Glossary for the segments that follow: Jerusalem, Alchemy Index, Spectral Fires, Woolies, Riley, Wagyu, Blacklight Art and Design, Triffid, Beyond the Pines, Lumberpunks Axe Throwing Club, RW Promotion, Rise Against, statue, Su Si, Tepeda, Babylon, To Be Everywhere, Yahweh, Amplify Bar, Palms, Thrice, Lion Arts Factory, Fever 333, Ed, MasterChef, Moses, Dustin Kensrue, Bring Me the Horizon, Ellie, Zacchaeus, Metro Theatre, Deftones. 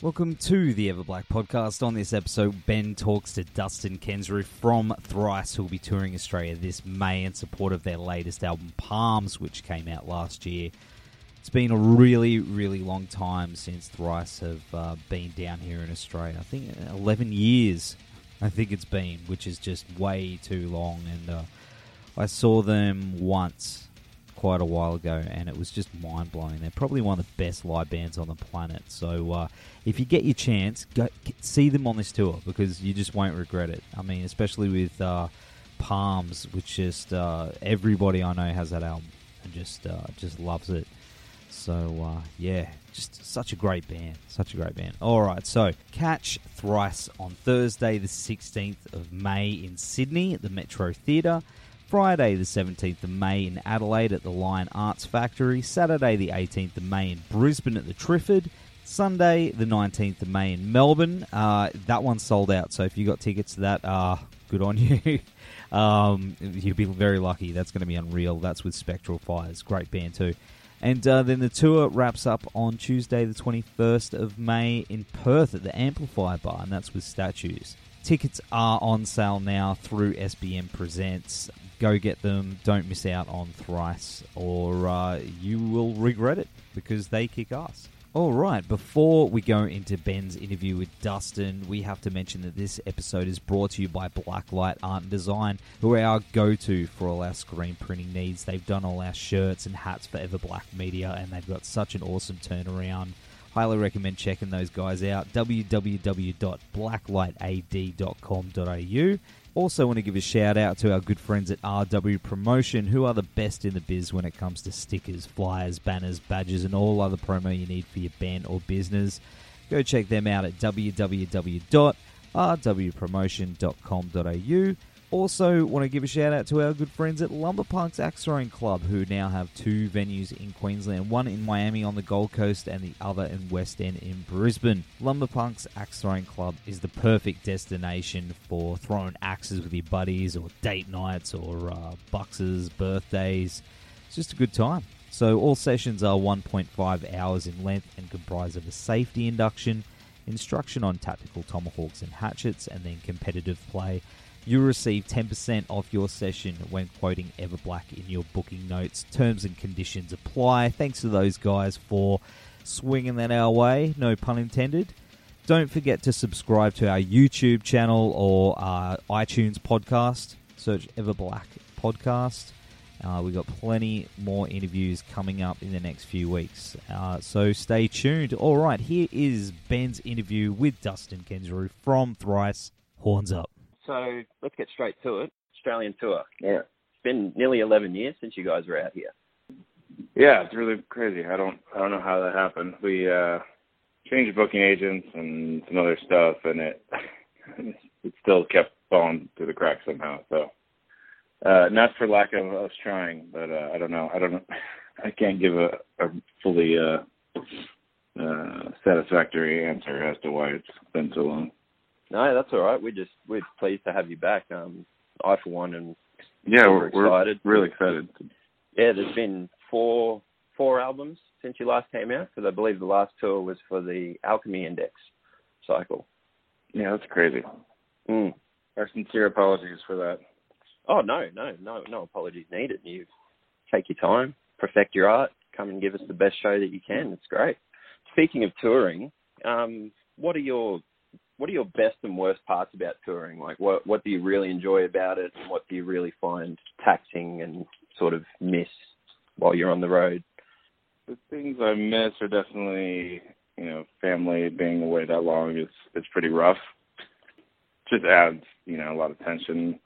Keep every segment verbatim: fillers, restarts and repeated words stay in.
Welcome to the Ever Black Podcast. On this episode, Ben talks to Dustin Kensrue from Thrice, who will be touring Australia this May in support of their latest album, Palms, which came out last year. It's been a really, really long time since Thrice have uh, been down here in Australia. I think eleven years, I think it's been, which is just way too long. And uh, I saw them once quite a while ago, and it was just mind-blowing. They're probably one of the best live bands on the planet, so uh, if you get your chance, go see them on this tour, because you just won't regret it. I mean, especially with uh, Palms, which just uh, everybody I know has that album and just uh, just loves it. So uh, yeah, just such a great band, such a great band. Alright, so catch Thrice on Thursday the sixteenth of May in Sydney at the Metro Theatre, Friday the seventeenth of May in Adelaide at the Lion Arts Factory, Saturday the eighteenth of May in Brisbane at the Triffid, Sunday the nineteenth of May in Melbourne. Uh, that one's sold out, so if you got tickets to that, uh, good on you. um, you'll be very lucky. That's going to be unreal. That's with Spectral Fires. Great band too. And uh, then the tour wraps up on Tuesday the twenty-first of May in Perth at the Amplify Bar, and that's with Statues. Tickets are on sale now through S B M Presents. Go get them. Don't miss out on Thrice, or uh, you will regret it, because they kick ass. All right, before we go into Ben's interview with Dustin, we have to mention that this episode is brought to you by Blacklight Art and Design, who are our go-to for all our screen printing needs. They've done all our shirts and hats for Ever Black Media, and they've got such an awesome turnaround. Highly recommend checking those guys out. w w w dot blacklight a d dot com dot a u. Also want to give a shout out to our good friends at R W Promotion, who are the best in the biz when it comes to stickers, flyers, banners, badges, and all other promo you need for your band or business. Go check them out at w w w dot r w promotion dot com dot a u. Also want to give a shout out to our good friends at Lumberpunks Axe Throwing Club, who now have two venues in Queensland, one in Miami on the Gold Coast and the other in West End in Brisbane. Lumberpunks Axe Throwing Club is the perfect destination for throwing axes with your buddies, or date nights, or uh, buxes, birthdays. It's just a good time. So all sessions are one point five hours in length and comprise of a safety induction, instruction on tactical tomahawks and hatchets, and then competitive play. You receive ten percent off your session when quoting Everblack in your booking notes. Terms and conditions apply. Thanks to those guys for swinging that our way, no pun intended. Don't forget to subscribe to our YouTube channel or our iTunes podcast. Search Everblack Podcast. Uh, we've got plenty more interviews coming up in the next few weeks. Uh, so stay tuned. All right, here is Ben's interview with Dustin Kensrue from Thrice. Horns up. So let's get straight to it. Australian tour. Yeah. It's been nearly eleven years since you guys were out here. Yeah, it's really crazy. I don't I don't know how that happened. We uh, changed booking agents and some other stuff, and it it still kept falling through the cracks somehow. So uh, not for lack of us trying, but uh, I don't know. I don't know. I can't give a, a fully uh, uh, satisfactory answer as to why it's been so long. No, that's all right. We're just we're pleased to have you back. Um, I for one and yeah, we're, we're excited. We're really excited. Yeah, there's been four four albums since you last came out, because I believe the last tour was for the Alchemy Index cycle. Yeah, that's crazy. Mm. Our sincere apologies for that. Oh no, no, no, no apologies needed. You take your time, perfect your art, come and give us the best show that you can. It's great. Speaking of touring, um, what are your What are your best and worst parts about touring? Like, what what do you really enjoy about it, and what do you really find taxing and sort of miss while you're on the road? The things I miss are definitely, you know, family. Being away that long is it's pretty rough. Just adds, you know, a lot of tension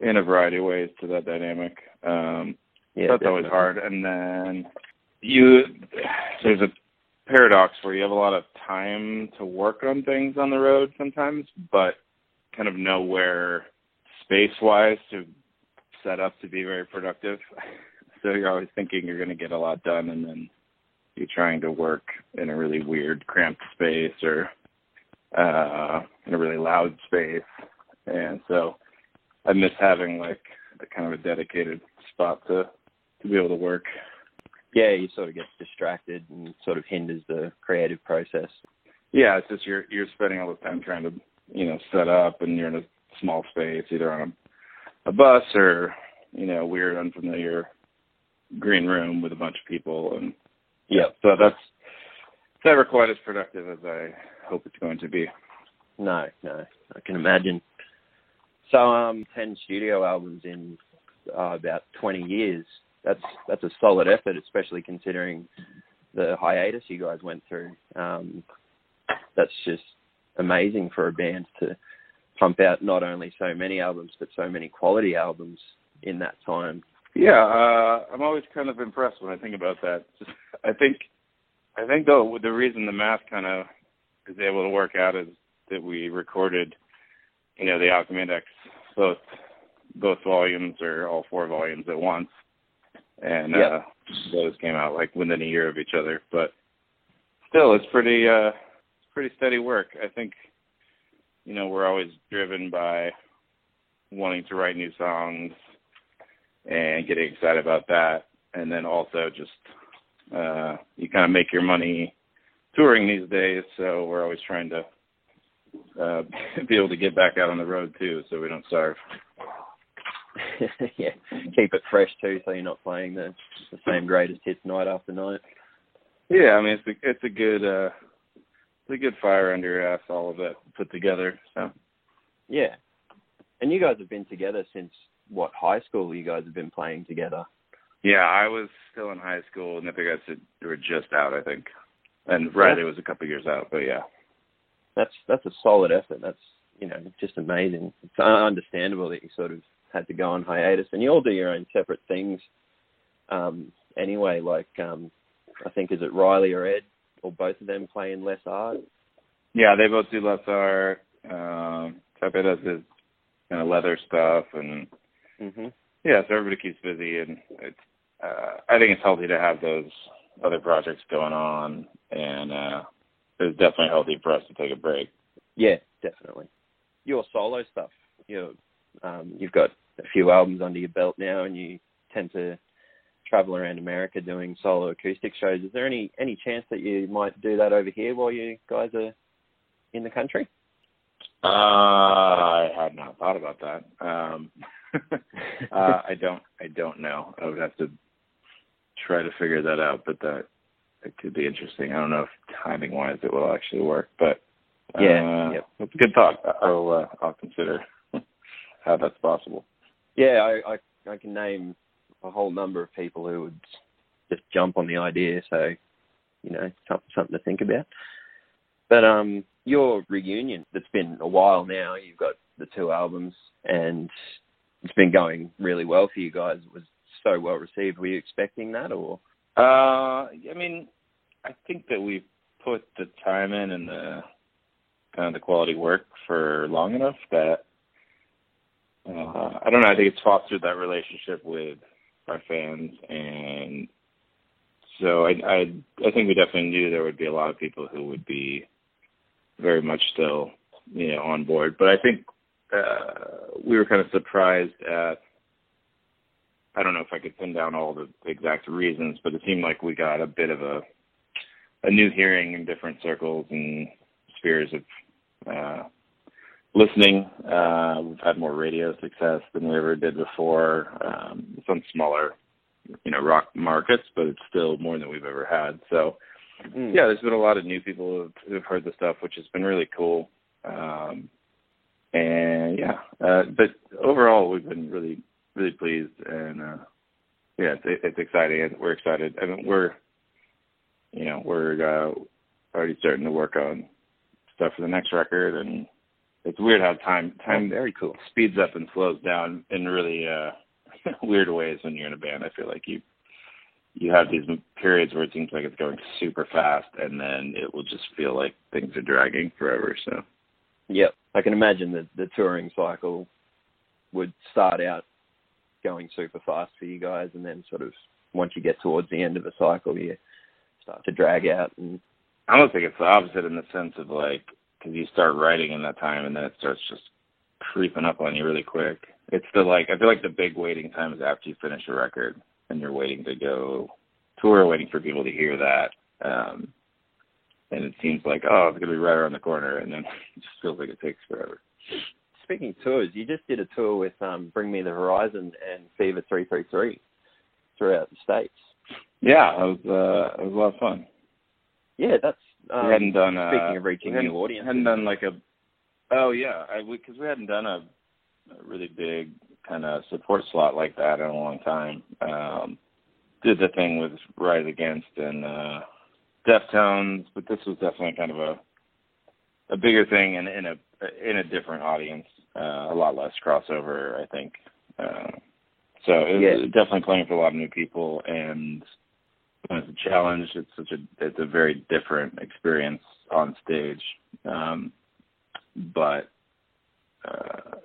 in a variety of ways to that dynamic. Um, yeah, that's definitely. Always hard. And then you, there's a paradox where you have a lot of time to work on things on the road sometimes, but kind of nowhere space-wise to set up to be very productive. So you're always thinking you're going to get a lot done, and then you're trying to work in a really weird, cramped space or uh, in a really loud space. And so I miss having, like, a kind of a dedicated spot to, to be able to work. Yeah, you sort of get distracted and sort of hinders the creative process. Yeah, it's just you're you're spending all the time trying to, you know, set up, and you're in a small space, either on a, a bus or, you know, weird, unfamiliar green room with a bunch of people. And yeah, so that's it's never quite as productive as I hope it's going to be. No, no, I can imagine. So, um, ten studio albums in uh, about twenty years. That's that's a solid effort, especially considering the hiatus you guys went through. Um, that's just amazing for a band to pump out not only so many albums, but so many quality albums in that time. Yeah, uh, I'm always kind of impressed when I think about that. Just, I think I think though the reason the math kind of is able to work out is that we recorded, you know, the Alchemy Index, both both volumes or all four volumes at once. And yep. uh, those came out like within a year of each other, but still, it's pretty, uh, pretty steady work. I think, you know, we're always driven by wanting to write new songs and getting excited about that, and then also just uh, you kind of make your money touring these days, so we're always trying to uh, be able to get back out on the road too, so we don't starve. Yeah, keep it fresh too, so you're not playing the, the same greatest hits night after night. Yeah, I mean it's a, it's a good uh, it's a good fire under your ass, all of it put together. So yeah, and you guys have been together since what, high school? You guys have been playing together. Yeah, I was still in high school, and the other guys were just out, I think, and Riley yeah. was a couple of years out. But yeah, that's that's a solid effort. That's, you know, just amazing. It's understandable that you sort of had to go on hiatus, and you all do your own separate things um, anyway, like um, I think, is it Riley or Ed, or both of them playing less art? Yeah, they both do less art. Um, Tepeda does his kind of leather stuff, and mm-hmm. yeah, so everybody keeps busy, and it's, uh, I think it's healthy to have those other projects going on, and uh, it's definitely healthy for us to take a break. Yeah, definitely. Your solo stuff, your Um, you've got a few albums under your belt now, and you tend to travel around America doing solo acoustic shows. Is there any, any chance that you might do that over here while you guys are in the country? Uh, I had not thought about that. Um, uh, I don't I don't know. I would have to try to figure that out, but that it could be interesting. I don't know if timing-wise it will actually work, but uh, yeah, yep. It's a good thought. I'll uh, I'll consider how that's possible. Yeah, I, I I can name a whole number of people who would just jump on the idea, so, you know, something, something to think about. But um, your reunion, that's been a while now, you've got the two albums, and it's been going really well for you guys. It was so well received. Were you expecting that, or? Uh, I mean, I think that we've put the time in and the kind of the quality work for long enough that Uh, I don't know. I think it's fostered that relationship with our fans, and so I, I, I think we definitely knew there would be a lot of people who would be very much still, you know, on board. But I think uh, we were kind of surprised at. I don't know if I could pin down all the exact reasons, but it seemed like we got a bit of a a new hearing in different circles and spheres of. Uh, Listening, uh, we've had more radio success than we ever did before. Um, some smaller, you know, rock markets, but it's still more than we've ever had. So, mm. yeah, there's been a lot of new people who've heard the stuff, which has been really cool. Um, and yeah, uh, but overall, we've been really, really pleased, and uh, yeah, it's, it's exciting. We're excited. I mean, we're, you know, we're uh, already starting to work on stuff for the next record, and. It's weird how time time very cool speeds up and slows down in really uh, weird ways when you're in a band. I feel like you you have these periods where it seems like it's going super fast, and then it will just feel like things are dragging forever. So, yeah, I can imagine that the touring cycle would start out going super fast for you guys, and then sort of once you get towards the end of the cycle, you start to drag out. And I don't think it's the opposite in the sense of like, because you start writing in that time, and then it starts just creeping up on you really quick. It's the like I feel like the big waiting time is after you finish a record. And you're waiting to go tour, waiting for people to hear that. Um, and it seems like, oh, it's going to be right around the corner. And then it just feels like it takes forever. Speaking of tours, you just did a tour with um, Bring Me the Horizon and Fever three thirty-three throughout the States. Yeah, it was, uh, it was a lot of fun. Yeah, that's... Um, we hadn't done... Speaking uh, of reaching new audience. We hadn't done like a... Oh, yeah, because we, we hadn't done a... a really big kind of support slot like that in a long time. Um, did the thing with Rise Against and uh, Deftones, but this was definitely kind of a a bigger thing and in a in a different audience, uh, a lot less crossover, I think. Uh, so it was yeah. definitely playing for a lot of new people, and it's a challenge. It's such a it's a very different experience on stage, um, but. Uh,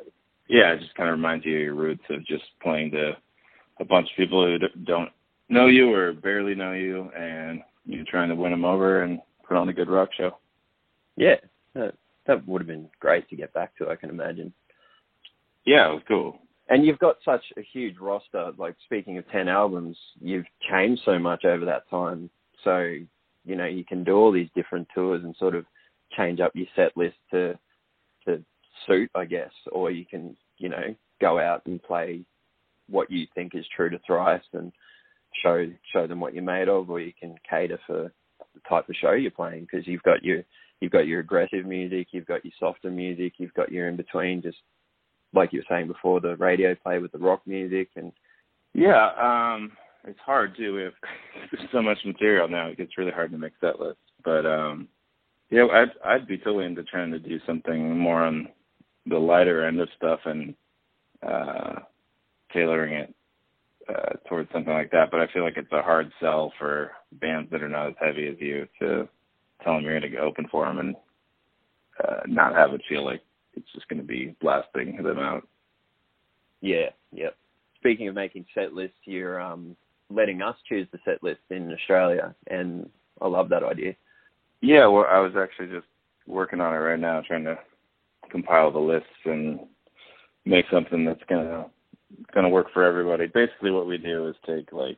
Yeah, it just kind of reminds you of your roots of just playing to a bunch of people who don't know you or barely know you, and you're trying to win them over and put on a good rock show. Yeah, that would have been great to get back to, I can imagine. Yeah, it was cool. And you've got such a huge roster. Like, speaking of ten albums, you've changed so much over that time. So, you know, you can do all these different tours and sort of change up your set list to to... suit, I guess, or you can, you know, go out and play what you think is true to Thrice and show show them what you're made of, or you can cater for the type of show you're playing, because you've got your you've got your aggressive music, you've got your softer music, you've got your in between, just like you were saying before, the radio play with the rock music. And yeah, um, it's hard too. We have so much material now; it gets really hard to make set lists. But um, yeah, I'd I'd be totally into trying to do something more on the lighter end of stuff and uh, tailoring it uh, towards something like that. But I feel like it's a hard sell for bands that are not as heavy as you to tell them you're going to open for them and uh, not have it feel like it's just going to be blasting them out. Yeah, yeah. Speaking of making set lists, you're um, letting us choose the set list in Australia, and I love that idea. Yeah, well, I was actually just working on it right now, trying to compile the lists and make something that's gonna gonna work for everybody. Basically, what we do is take like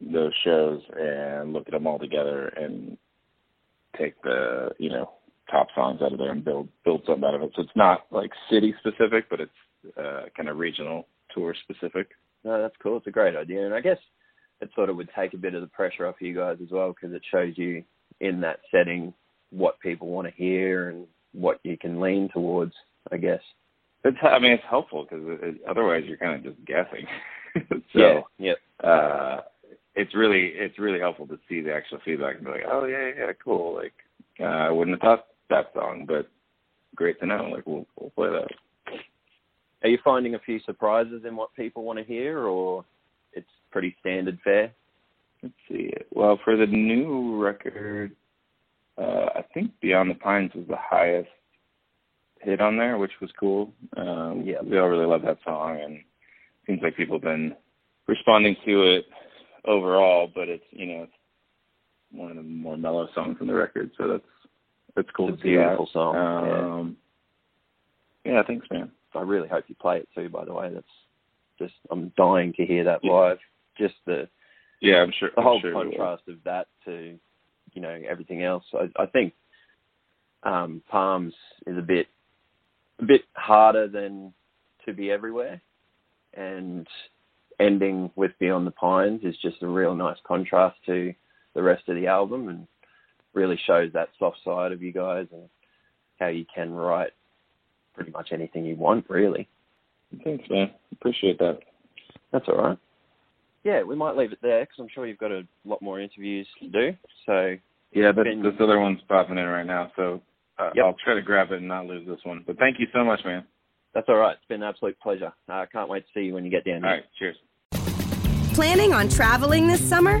those shows and look at them all together and take the you know top songs out of there and build build something out of it. So it's not like city specific, but it's uh, kind of regional tour specific. No, that's cool. It's a great idea, and I guess it sort of would take a bit of the pressure off you guys as well, because it shows you in that setting what people want to hear and what you can lean towards, I guess. It's, I mean, it's helpful because otherwise you're kind of just guessing. so, yeah, yeah. Uh, it's really, it's really helpful to see the actual feedback and be like, oh yeah, yeah, cool. Like, uh, I wouldn't have thought that song, but great to know. Like, we'll, we'll play that. Are you finding a few surprises in what people want to hear, or it's pretty standard fare? Let's see. Well, for the new record, Uh, I think Beyond the Pines was the highest hit on there, which was cool. Um, yeah, we all really love that song, and it seems like people have been responding to it overall. But it's you know it's one of the more mellow songs on the record, so that's that's cool it's to see. It's a beautiful song. Um, yeah. yeah, thanks, man. I really hope you play it too. By the way, that's just I'm dying to hear that yeah. live. Just the yeah, I'm sure the whole sure contrast of that to. You know, everything else. I, I think um, Palms is a bit a bit harder than To Be Everywhere, and ending with Beyond the Pines is just a real nice contrast to the rest of the album, and really shows that soft side of you guys and how you can write pretty much anything you want, really. Thanks, man. Appreciate that. That's all right. Yeah, we might leave it there because I'm sure you've got a lot more interviews to do. So yeah, this, been... this other one's popping in right now, so uh, yep. I'll try to grab it and not lose this one. But thank you so much, man. That's all right. It's been an absolute pleasure. I uh, can't wait to see you when you get down there. All right, cheers. Planning on traveling this summer?